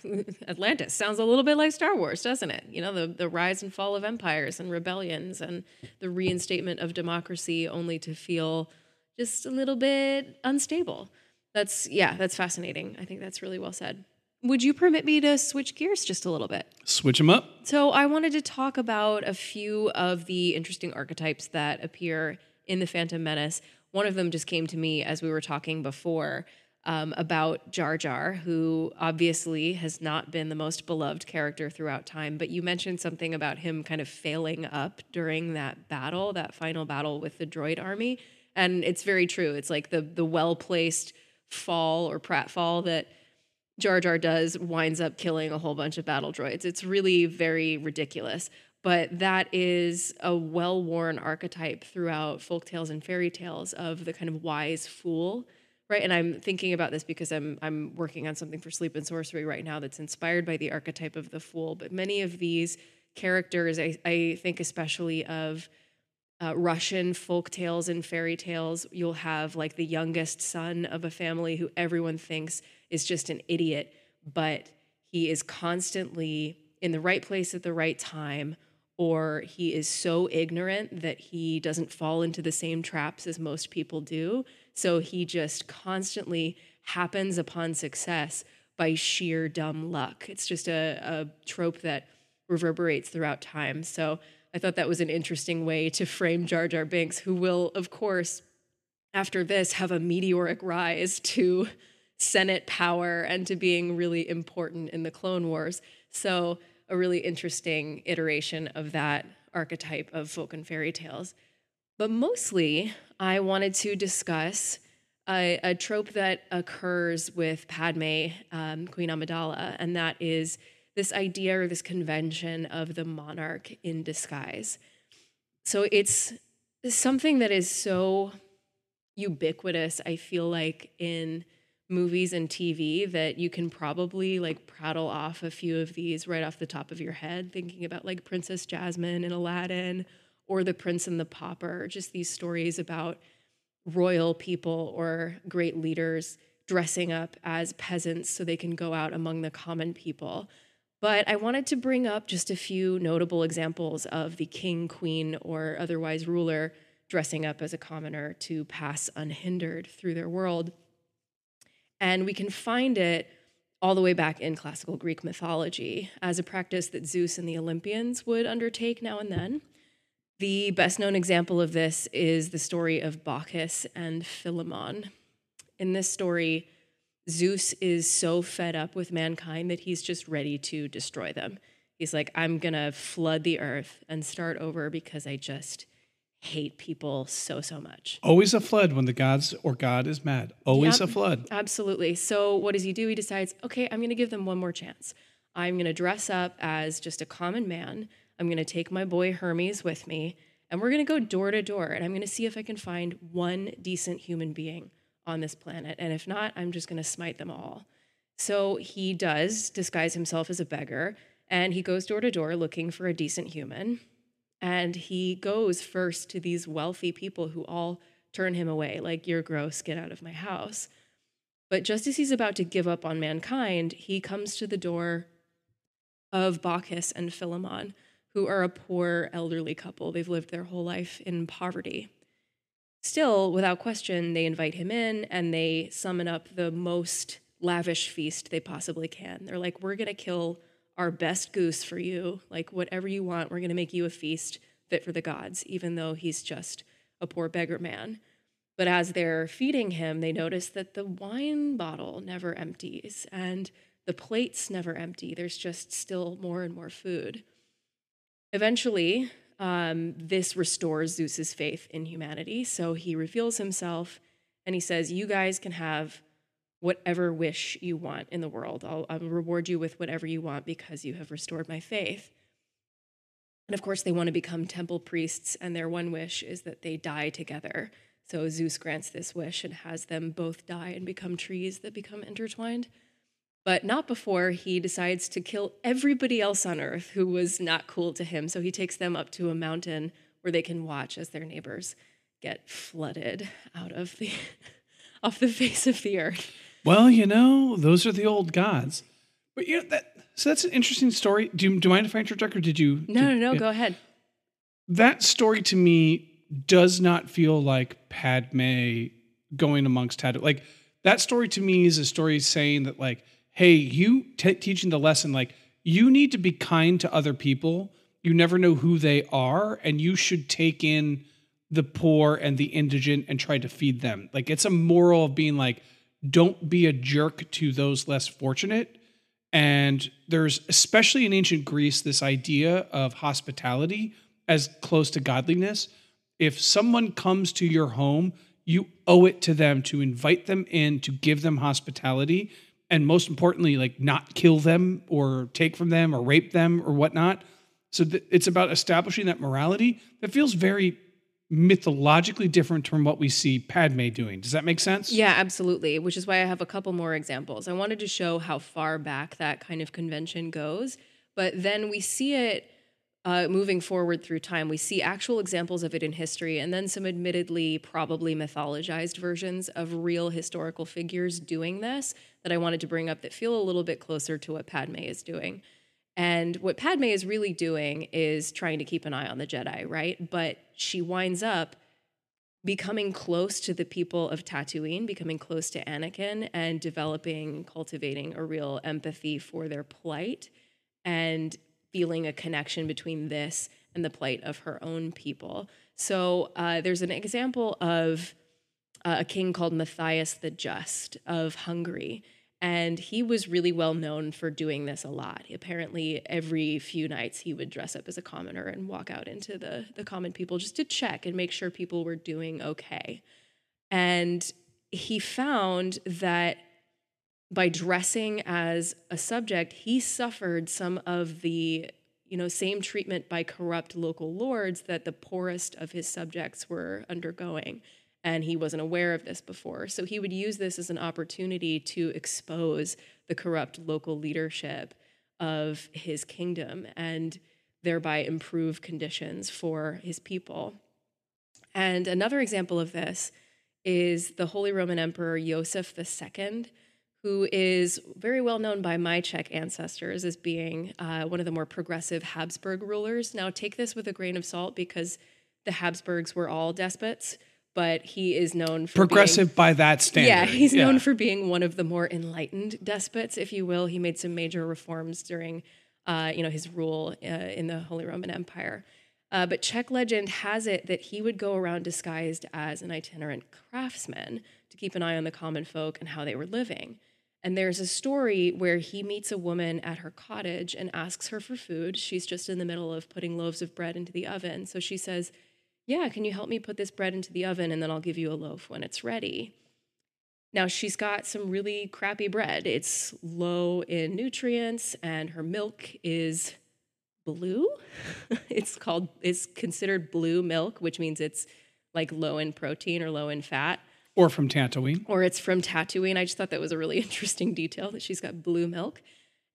Atlantis sounds a little bit like Star Wars, doesn't it? You know, the rise and fall of empires and rebellions and the reinstatement of democracy only to feel just a little bit unstable. That's fascinating. I think that's really well said. Would you permit me to switch gears just a little bit? Switch them up. So I wanted to talk about a few of the interesting archetypes that appear in The Phantom Menace. One of them just came to me as we were talking before, about Jar Jar, who obviously has not been the most beloved character throughout time, but you mentioned something about him kind of failing up during that battle, that final battle with the droid army. And it's very true. It's like the well-placed fall or pratfall that Jar Jar does winds up killing a whole bunch of battle droids. It's really very ridiculous, but that is a well-worn archetype throughout folktales and fairy tales of the kind of wise fool. Right, and I'm thinking about this because I'm working on something for Sleep and Sorcery right now that's inspired by the archetype of the fool. But many of these characters, I think especially of Russian folk tales and fairy tales, you'll have like the youngest son of a family who everyone thinks is just an idiot, but he is constantly in the right place at the right time, or he is so ignorant that he doesn't fall into the same traps as most people do. So he just constantly happens upon success by sheer dumb luck. It's just a trope that reverberates throughout time. So I thought that was an interesting way to frame Jar Jar Binks, who will, of course, after this, have a meteoric rise to Senate power and to being really important in the Clone Wars. So a really interesting iteration of that archetype of folk and fairy tales. But mostly, I wanted to discuss a trope that occurs with Padmé, Queen Amidala, and that is this idea or this convention of the monarch in disguise. So it's something that is so ubiquitous, I feel like, in movies and TV that you can probably like prattle off a few of these right off the top of your head, thinking about like Princess Jasmine and Aladdin, or The Prince and the Pauper, just these stories about royal people or great leaders dressing up as peasants so they can go out among the common people. But I wanted to bring up just a few notable examples of the king, queen, or otherwise ruler dressing up as a commoner to pass unhindered through their world. And we can find it all the way back in classical Greek mythology as a practice that Zeus and the Olympians would undertake now and then. The best-known example of this is the story of Bacchus and Philemon. In this story, Zeus is so fed up with mankind that he's just ready to destroy them. He's like, I'm going to flood the earth and start over because I just hate people so much. Always a flood when the gods or God is mad. Always a flood. Absolutely. So what does he do? He decides, okay, I'm going to give them one more chance. I'm going to dress up as just a common man. I'm going to take my boy Hermes with me, and we're going to go door to door, and I'm going to see if I can find one decent human being on this planet. And if not, I'm just going to smite them all. So he does disguise himself as a beggar, and he goes door to door looking for a decent human. And he goes first to these wealthy people who all turn him away, like, you're gross, get out of my house. But just as he's about to give up on mankind, he comes to the door of Bacchus and Philemon, who are a poor elderly couple. They've lived their whole life in poverty. Still, without question, they invite him in and they summon up the most lavish feast they possibly can. They're like, we're going to kill our best goose for you. Like, whatever you want, we're going to make you a feast fit for the gods, even though he's just a poor beggar man. But as they're feeding him, they notice that the wine bottle never empties and the plates never empty. There's just still more and more food. Eventually, this restores Zeus's faith in humanity. So he reveals himself and he says, you guys can have whatever wish you want in the world. I'll reward you with whatever you want because you have restored my faith. And of course, they want to become temple priests, and their one wish is that they die together. So Zeus grants this wish and has them both die and become trees that become intertwined. But not before he decides to kill everybody else on Earth who was not cool to him. So he takes them up to a mountain where they can watch as their neighbors get flooded out of the off the face of the Earth. Well, you know, those are the old gods. But you know that, so that's an interesting story. Do you mind if I interject, or did you? No, go ahead. That story to me does not feel like Padme going amongst Tatooine. Like, that story to me is a story saying that, like, hey, you teaching the lesson, like, you need to be kind to other people. You never know who they are, and you should take in the poor and the indigent and try to feed them. Like, it's a moral of being like, don't be a jerk to those less fortunate. And there's, especially in ancient Greece, this idea of hospitality as close to godliness. If someone comes to your home, you owe it to them to invite them in, to give them hospitality, and most importantly, like, not kill them or take from them or rape them or whatnot. So it's about establishing that morality that feels very mythologically different from what we see Padme doing. Does that make sense? Yeah, absolutely. Which is why I have a couple more examples. I wanted to show how far back that kind of convention goes, but then we see it moving forward through time. We see actual examples of it in history, and then some admittedly probably mythologized versions of real historical figures doing this that I wanted to bring up that feel a little bit closer to what Padme is doing. And what Padme is really doing is trying to keep an eye on the Jedi, right? But she winds up becoming close to the people of Tatooine, becoming close to Anakin, and developing, cultivating a real empathy for their plight, and feeling a connection between this and the plight of her own people. So there's an example of a king called Matthias the Just of Hungary, and he was really well known for doing this a lot. Apparently, every few nights he would dress up as a commoner and walk out into the common people just to check and make sure people were doing okay. And he found that by dressing as a subject, he suffered some of the, you know, same treatment by corrupt local lords that the poorest of his subjects were undergoing. And he wasn't aware of this before. So he would use this as an opportunity to expose the corrupt local leadership of his kingdom and thereby improve conditions for his people. And another example of this is the Holy Roman Emperor Joseph II, who is very well known by my Czech ancestors as being one of the more progressive Habsburg rulers. Now, take this with a grain of salt because the Habsburgs were all despots, but he is known for progressive being, by that standard. Yeah, he's known for being one of the more enlightened despots, if you will. He made some major reforms during his rule in the Holy Roman Empire. But Czech legend has it that he would go around disguised as an itinerant craftsman to keep an eye on the common folk and how they were living. And there's a story where he meets a woman at her cottage and asks her for food. She's just in the middle of putting loaves of bread into the oven. So she says, yeah, can you help me put this bread into the oven and then I'll give you a loaf when it's ready? Now, she's got some really crappy bread. It's low in nutrients and her milk is blue. It's considered blue milk, which means it's like low in protein or low in fat. Or from Tatooine. Or it's from Tatooine. I just thought that was a really interesting detail that she's got blue milk.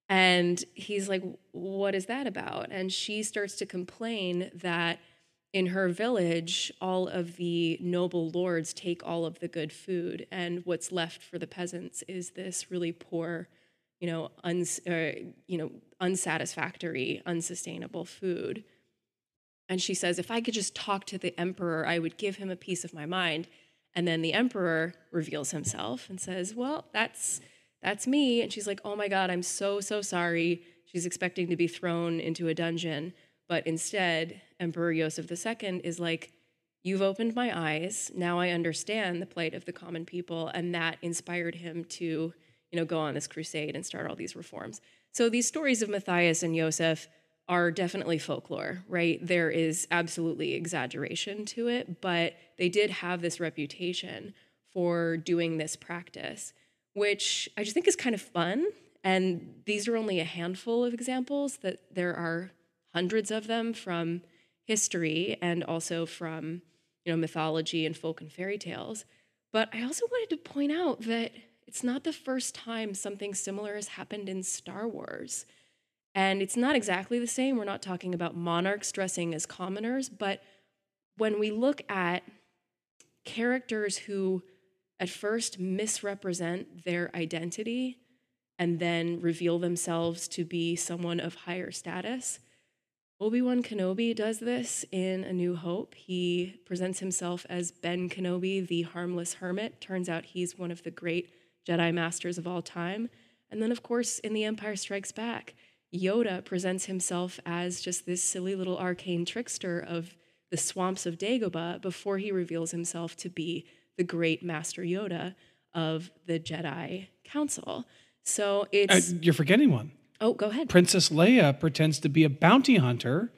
And he's like, what is that about? And she starts to complain that in her village, all of the noble lords take all of the good food, and what's left for the peasants is this really poor, unsatisfactory, unsustainable food. And she says, if I could just talk to the emperor, I would give him a piece of my mind. And then the emperor reveals himself and says, well, that's me. And she's like, oh my God, I'm so, so sorry. She's expecting to be thrown into a dungeon. But instead, Emperor Yosef II is like, you've opened my eyes. Now I understand the plight of the common people. And that inspired him to, go on this crusade and start all these reforms. So these stories of Matthias and Yosef are definitely folklore, right? There is absolutely exaggeration to it, but they did have this reputation for doing this practice, which I just think is kind of fun. And these are only a handful of examples. That there are hundreds of them from history and also from, mythology and folk and fairy tales. But I also wanted to point out that it's not the first time something similar has happened in Star Wars. And it's not exactly the same. We're not talking about monarchs dressing as commoners, but when we look at characters who at first misrepresent their identity and then reveal themselves to be someone of higher status, Obi-Wan Kenobi does this in A New Hope. He presents himself as Ben Kenobi, the harmless hermit. Turns out he's one of the great Jedi masters of all time. And then, of course, in The Empire Strikes Back, Yoda presents himself as just this silly little arcane trickster of the swamps of Dagobah before he reveals himself to be the great Master Yoda of the Jedi Council. So it's... you're forgetting one. Oh, go ahead. Princess Leia pretends to be a bounty hunter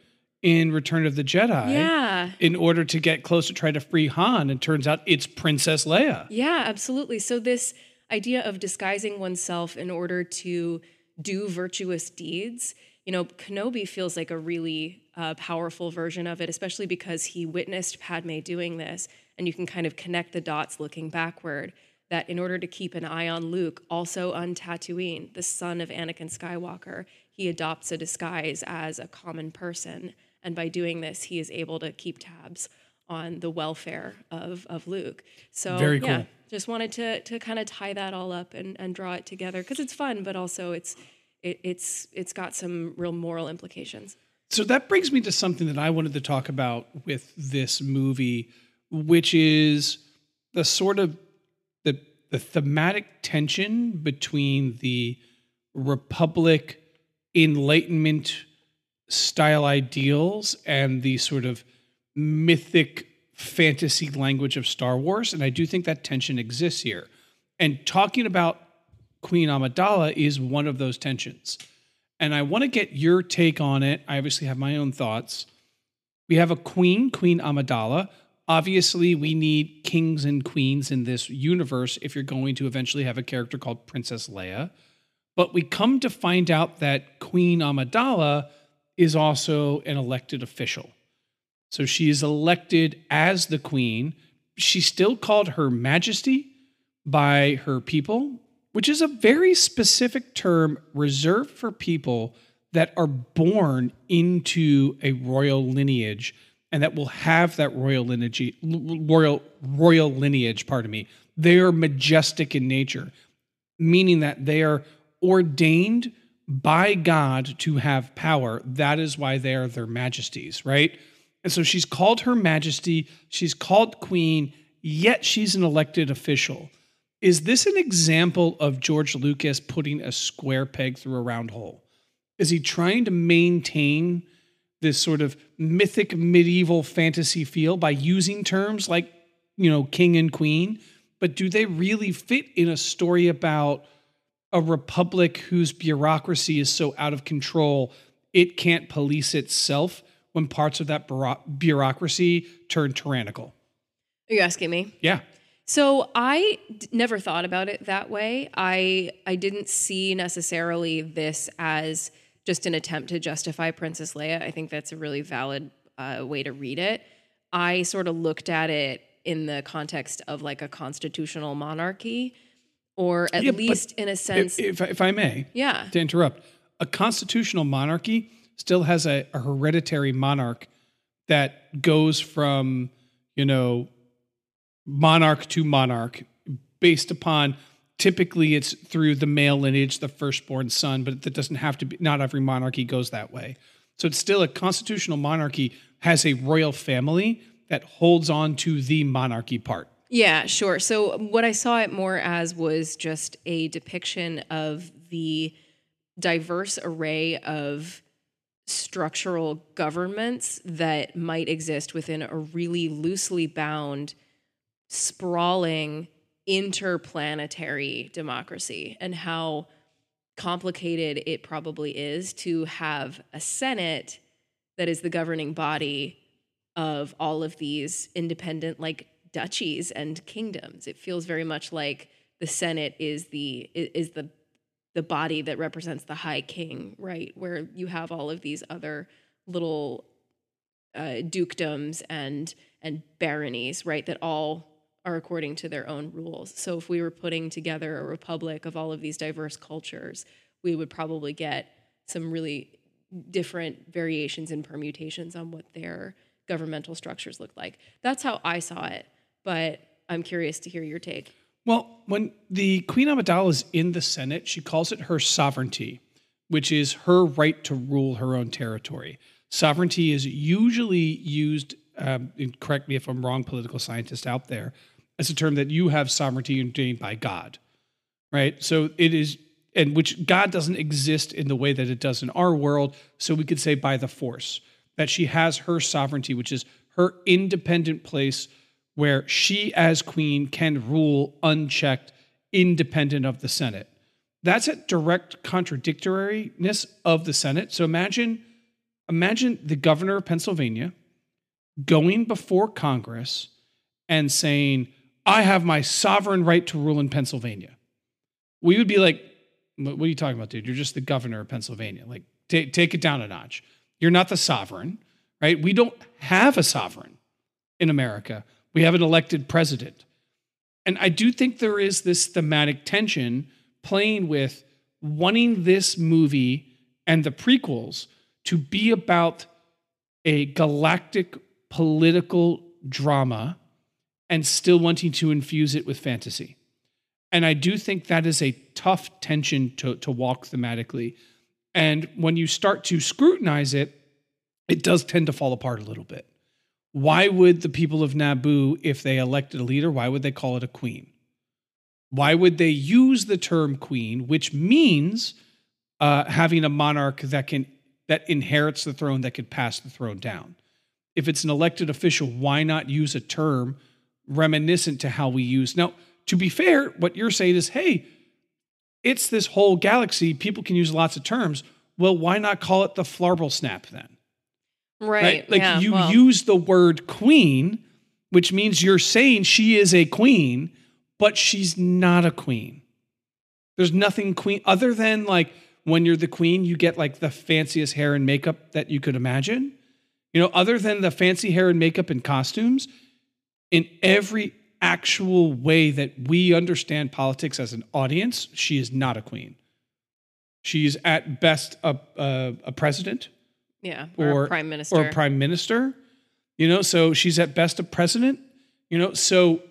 in Return of the Jedi in order to get close to try to free Han, and turns out it's Princess Leia. Yeah, absolutely. So this idea of disguising oneself in order to do virtuous deeds. Kenobi feels like a really powerful version of it, especially because he witnessed Padme doing this, and you can kind of connect the dots looking backward, that in order to keep an eye on Luke, also on Tatooine, the son of Anakin Skywalker, he adopts a disguise as a common person, and by doing this, he is able to keep tabs on the welfare of Luke. So, very cool. Yeah. Just wanted to kind of tie that all up and draw it together because it's fun, but also it's got some real moral implications. So that brings me to something that I wanted to talk about with this movie, which is the sort of the thematic tension between the Republic Enlightenment style ideals and the sort of mythic fantasy language of Star Wars, and I do think that tension exists here. And talking about Queen Amidala is one of those tensions. And I want to get your take on it. I obviously have my own thoughts. We have a queen, Queen Amidala. Obviously, we need kings and queens in this universe if you're going to eventually have a character called Princess Leia. But we come to find out that Queen Amidala is also an elected official. So she is elected as the queen. She's still called Her Majesty by her people, which is a very specific term reserved for people that are born into a royal lineage and that will have that royal lineage, pardon me. They are majestic in nature, meaning that they are ordained by God to have power. That is why they are their majesties, right? And so she's called Her Majesty, she's called Queen, yet she's an elected official. Is this an example of George Lucas putting a square peg through a round hole? Is he trying to maintain this sort of mythic medieval fantasy feel by using terms like, king and queen? But do they really fit in a story about a republic whose bureaucracy is so out of control it can't police itself when parts of that bureaucracy turn tyrannical? Are you asking me? Yeah. So I never thought about it that way. I didn't see necessarily this as just an attempt to justify Princess Leia. I think that's a really valid way to read it. I sort of looked at it in the context of like a constitutional monarchy, or at least in a sense... If I may, to interrupt, a constitutional monarchy still has a hereditary monarch that goes from, you know, monarch to monarch based upon, typically it's through the male lineage, the firstborn son, but that doesn't have to be, not every monarchy goes that way. So it's still a constitutional monarchy has a royal family that holds on to the monarchy part. Yeah, sure. So what I saw it more as was just a depiction of the diverse array of structural governments that might exist within a really loosely bound, sprawling, interplanetary democracy, and how complicated it probably is to have a Senate that is the governing body of all of these independent, like, duchies and kingdoms. It feels very much like the Senate is the body that represents the High King, right? Where you have all of these other little dukedoms and baronies, right? That all are according to their own rules. So if we were putting together a republic of all of these diverse cultures, we would probably get some really different variations and permutations on what their governmental structures look like. That's how I saw it, but I'm curious to hear your take. Well, when the Queen Amidala is in the Senate, she calls it her sovereignty, which is her right to rule her own territory. Sovereignty is usually used, and correct me if I'm wrong, political scientist out there, as a term that you have sovereignty ordained by God, right? So it is, and which God doesn't exist in the way that it does in our world, so we could say by the Force, that she has her sovereignty, which is her independent place where she as queen can rule unchecked, independent of the Senate. That's a direct contradictoriness of the Senate. So imagine the governor of Pennsylvania going before Congress and saying, I have my sovereign right to rule in Pennsylvania. We would be like, what are you talking about, dude? You're just the governor of Pennsylvania. Like, take it down a notch. You're not the sovereign, right? We don't have a sovereign in America. We have an elected president. And I do think there is this thematic tension playing with wanting this movie and the prequels to be about a galactic political drama and still wanting to infuse it with fantasy. And I do think that is a tough tension to walk thematically. And when you start to scrutinize it, it does tend to fall apart a little bit. Why would the people of Naboo, if they elected a leader, why would they call it a queen? Why would they use the term queen, which means having a monarch that inherits the throne, that could pass the throne down? If it's an elected official, why not use a term reminiscent to how we use? Now, to be fair, what you're saying is, hey, it's this whole galaxy. People can use lots of terms. Well, why not call it the Flarble Snap then? Right. Like, yeah, you use the word queen, which means you're saying she is a queen, but she's not a queen. There's nothing queen other than, like, when you're the queen, you get, like, the fanciest hair and makeup that you could imagine. You know, other than the fancy hair and makeup and costumes, in every actual way that we understand politics as an audience, she is not a queen. She's at best a president. Yeah, or a prime minister. Or a prime minister, you know, so she's at best a president, you know. So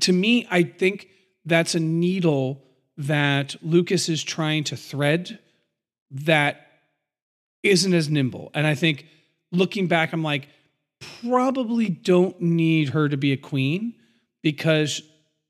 to me, I think that's a needle that Lucas is trying to thread that isn't as nimble. And I think looking back, I'm like, probably don't need her to be a queen, because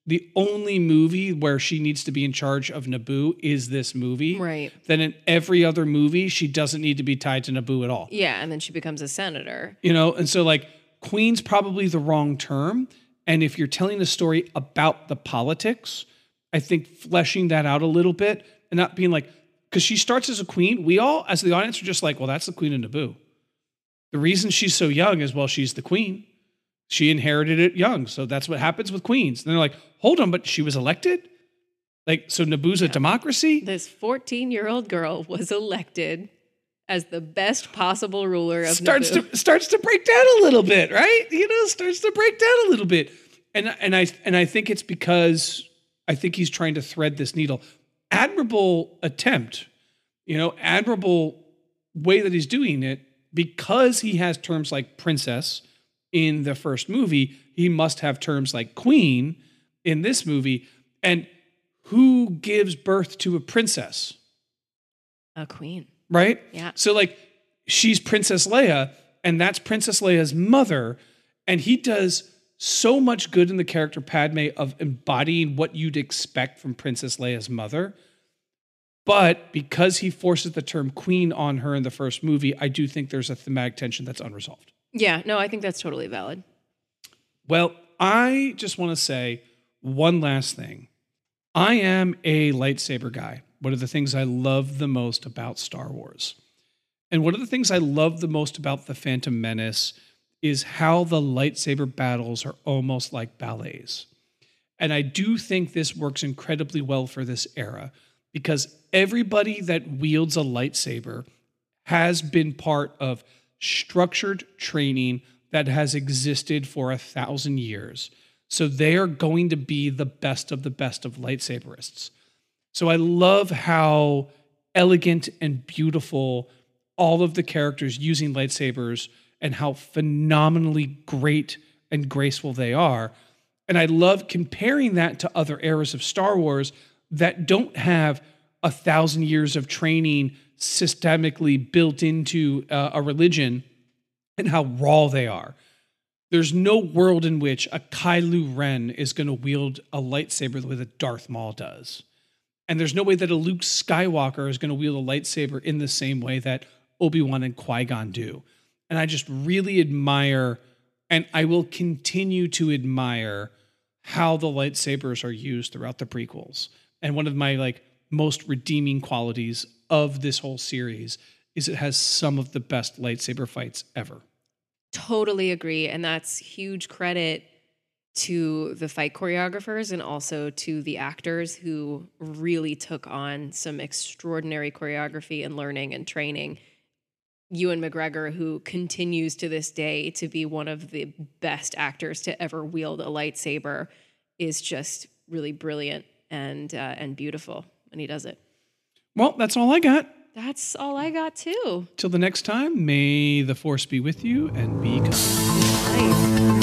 the only movie where she needs to be in charge of Naboo is this movie. Right. Then in every other movie, she doesn't need to be tied to Naboo at all. Yeah, and then she becomes a senator. You know, and so, like, queen's probably the wrong term. And if you're telling a story about the politics, I think fleshing that out a little bit and not being like, because she starts as a queen, we all, as the audience, are just like, well, that's the Queen of Naboo. The reason she's so young is, well, she's the queen. She inherited it young, so that's what happens with queens. And they're like, hold on, but she was elected? Like, so Naboo's a democracy? This 14-year-old girl was elected as the best possible ruler of Naboo. Starts to break down a little bit, right? You know, starts to break down a little bit. And I think it's because I think he's trying to thread this needle. Admirable attempt, you know, admirable way that he's doing it. because he has terms like princess in the first movie, he must have terms like queen in this movie. And who gives birth to a princess? A queen. Right? Yeah. So like she's Princess Leia, and that's Princess Leia's mother. And he does so much good in the character Padme of embodying what you'd expect from Princess Leia's mother. But because he forces the term queen on her in the first movie, I do think there's a thematic tension that's unresolved. Yeah, no, I think that's totally valid. Well, I just want to say one last thing. I am a lightsaber guy. One of the things I love the most about Star Wars. And one of the things I love the most about The Phantom Menace is how the lightsaber battles are almost like ballets. And I do think this works incredibly well for this era, because everybody that wields a lightsaber has been part of structured training that has existed for 1,000 years. So they are going to be the best of lightsaberists. So I love how elegant and beautiful all of the characters using lightsabers and how phenomenally great and graceful they are. And I love comparing that to other eras of Star Wars that don't have 1,000 years of training systemically built into a religion, and how raw they are. There's no world in which a Kylo Ren is going to wield a lightsaber the way that Darth Maul does. And there's no way that a Luke Skywalker is going to wield a lightsaber in the same way that Obi-Wan and Qui-Gon do. And I just really admire, and I will continue to admire, how the lightsabers are used throughout the prequels. And one of my most redeeming qualities of this whole series is it has some of the best lightsaber fights ever. Totally agree. And that's huge credit to the fight choreographers and also to the actors who really took on some extraordinary choreography and learning and training. Ewan McGregor, who continues to this day to be one of the best actors to ever wield a lightsaber, is just really brilliant and beautiful. And he does it. Well, that's all I got. That's all I got, too. Till the next time, may the force be with you and be kind. Nice.